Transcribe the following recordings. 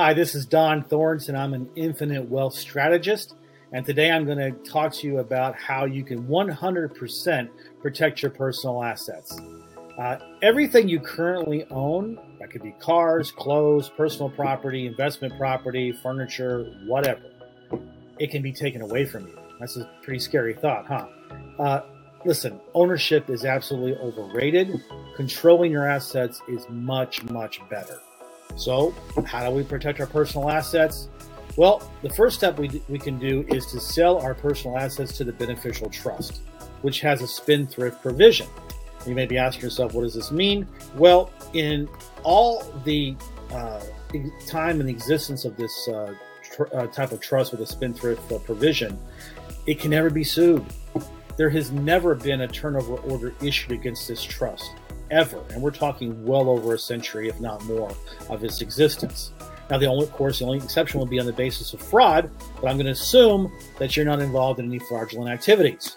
Hi, this is Don Thornton. I'm an Infinite Wealth Strategist, and today I'm going to talk to you about how you can 100% protect your personal assets. Everything you currently own, that could be cars, clothes, personal property, investment property, furniture, whatever, it can be taken away from you. That's a pretty scary thought, huh? Listen, ownership is absolutely overrated. Controlling your assets is much, much better. So how do we protect our personal assets? Well, the first step we can do is to sell our personal assets to the beneficial trust, which has a spendthrift provision. You may be asking yourself, what does this mean? Well, in all the time and existence of this type of trust with a spendthrift provision, it can never be sued. There has never been a turnover order issued against this trust, ever. And we're talking well over a century, if not more, of its existence. Now, the only exception will be on the basis of fraud, but I'm going to assume that you're not involved in any fraudulent activities.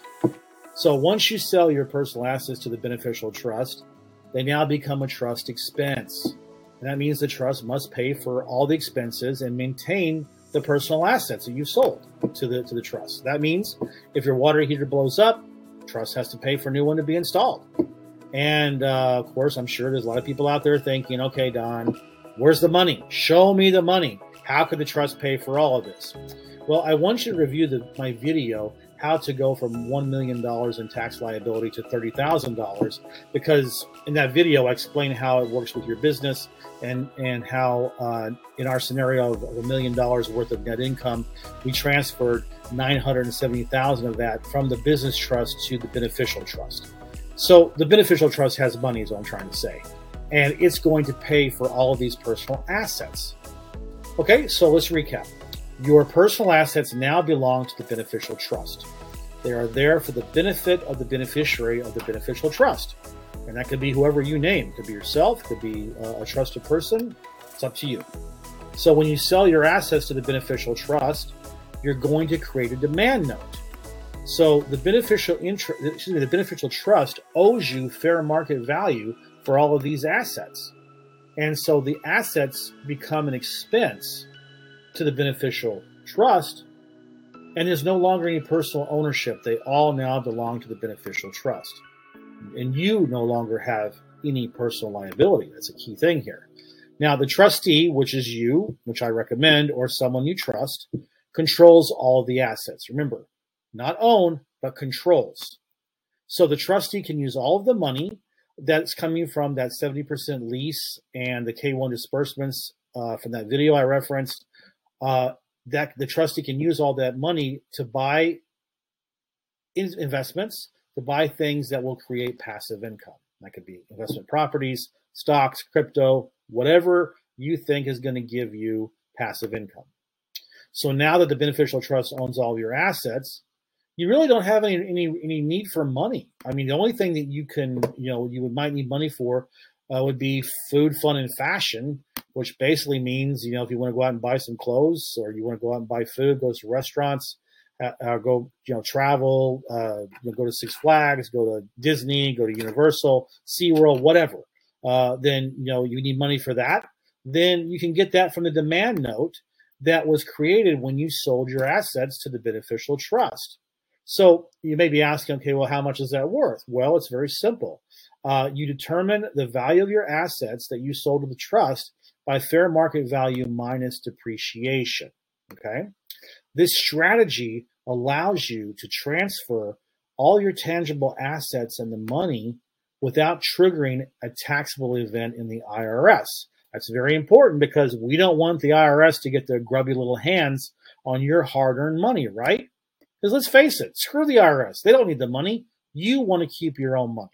So once you sell your personal assets to the beneficial trust, they now become a trust expense. And that means the trust must pay for all the expenses and maintain the personal assets that you sold to the trust. That means if your water heater blows up, trust has to pay for a new one to be installed. And of course, I'm sure there's a lot of people out there thinking, okay, Don, where's the money? Show me the money. How could the trust pay for all of this? Well, I want you to review my video, how to go from $1 million in tax liability to $30,000, because in that video, I explain how it works with your business and how in our scenario of $1 million worth of net income, we transferred $970,000 of that from the business trust to the beneficial trust. So the beneficial trust has money is what I'm trying to say, and it's going to pay for all of these personal assets. Okay, so let's recap. Your personal assets now belong to the beneficial trust. They are there for the benefit of the beneficiary of the beneficial trust. And that could be whoever you name. It could be yourself, it could be a trusted person. It's up to you. So when you sell your assets to the beneficial trust, you're going to create a demand note. So the beneficial trust owes you fair market value for all of these assets. And so the assets become an expense to the beneficial trust, and there's no longer any personal ownership. They all now belong to the beneficial trust, and you no longer have any personal liability. That's a key thing here. Now, the trustee, which is you, which I recommend, or someone you trust, controls all the assets. Remember, not own, but controls. So the trustee can use all of the money that's coming from that 70% lease and the K-1 disbursements from that video I referenced, that the trustee can use all that money to buy investments, to buy things that will create passive income. That could be investment properties, stocks, crypto, whatever you think is going to give you passive income. So now that the beneficial trust owns all of your assets, you really don't have any need for money. I mean, the only thing that you might need money for would be food, fun, and fashion, which basically means, if you want to go out and buy some clothes, or you want to go out and buy food, go to restaurants, go, travel, go to Six Flags, go to Disney, go to Universal, SeaWorld, whatever, then, you need money for that. Then you can get that from the demand note that was created when you sold your assets to the beneficial trust. So you may be asking, okay, well, how much is that worth? Well, it's very simple. You determine the value of your assets that you sold to the trust by fair market value minus depreciation, okay? This strategy allows you to transfer all your tangible assets and the money without triggering a taxable event in the IRS. That's very important because we don't want the IRS to get their grubby little hands on your hard-earned money, right? Because let's face it, screw the IRS. They don't need the money. You want to keep your own money.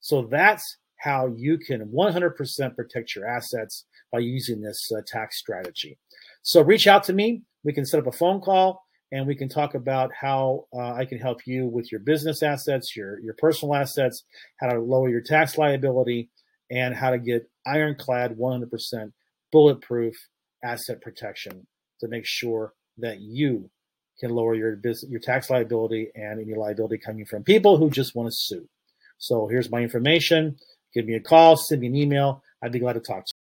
So that's how you can 100% protect your assets by using this tax strategy. So reach out to me. We can set up a phone call and we can talk about how I can help you with your business assets, your personal assets, how to lower your tax liability, and how to get ironclad 100% bulletproof asset protection to make sure that you can lower your tax liability and any liability coming from people who just want to sue. So here's my information. Give me a call, send me an email. I'd be glad to talk to you.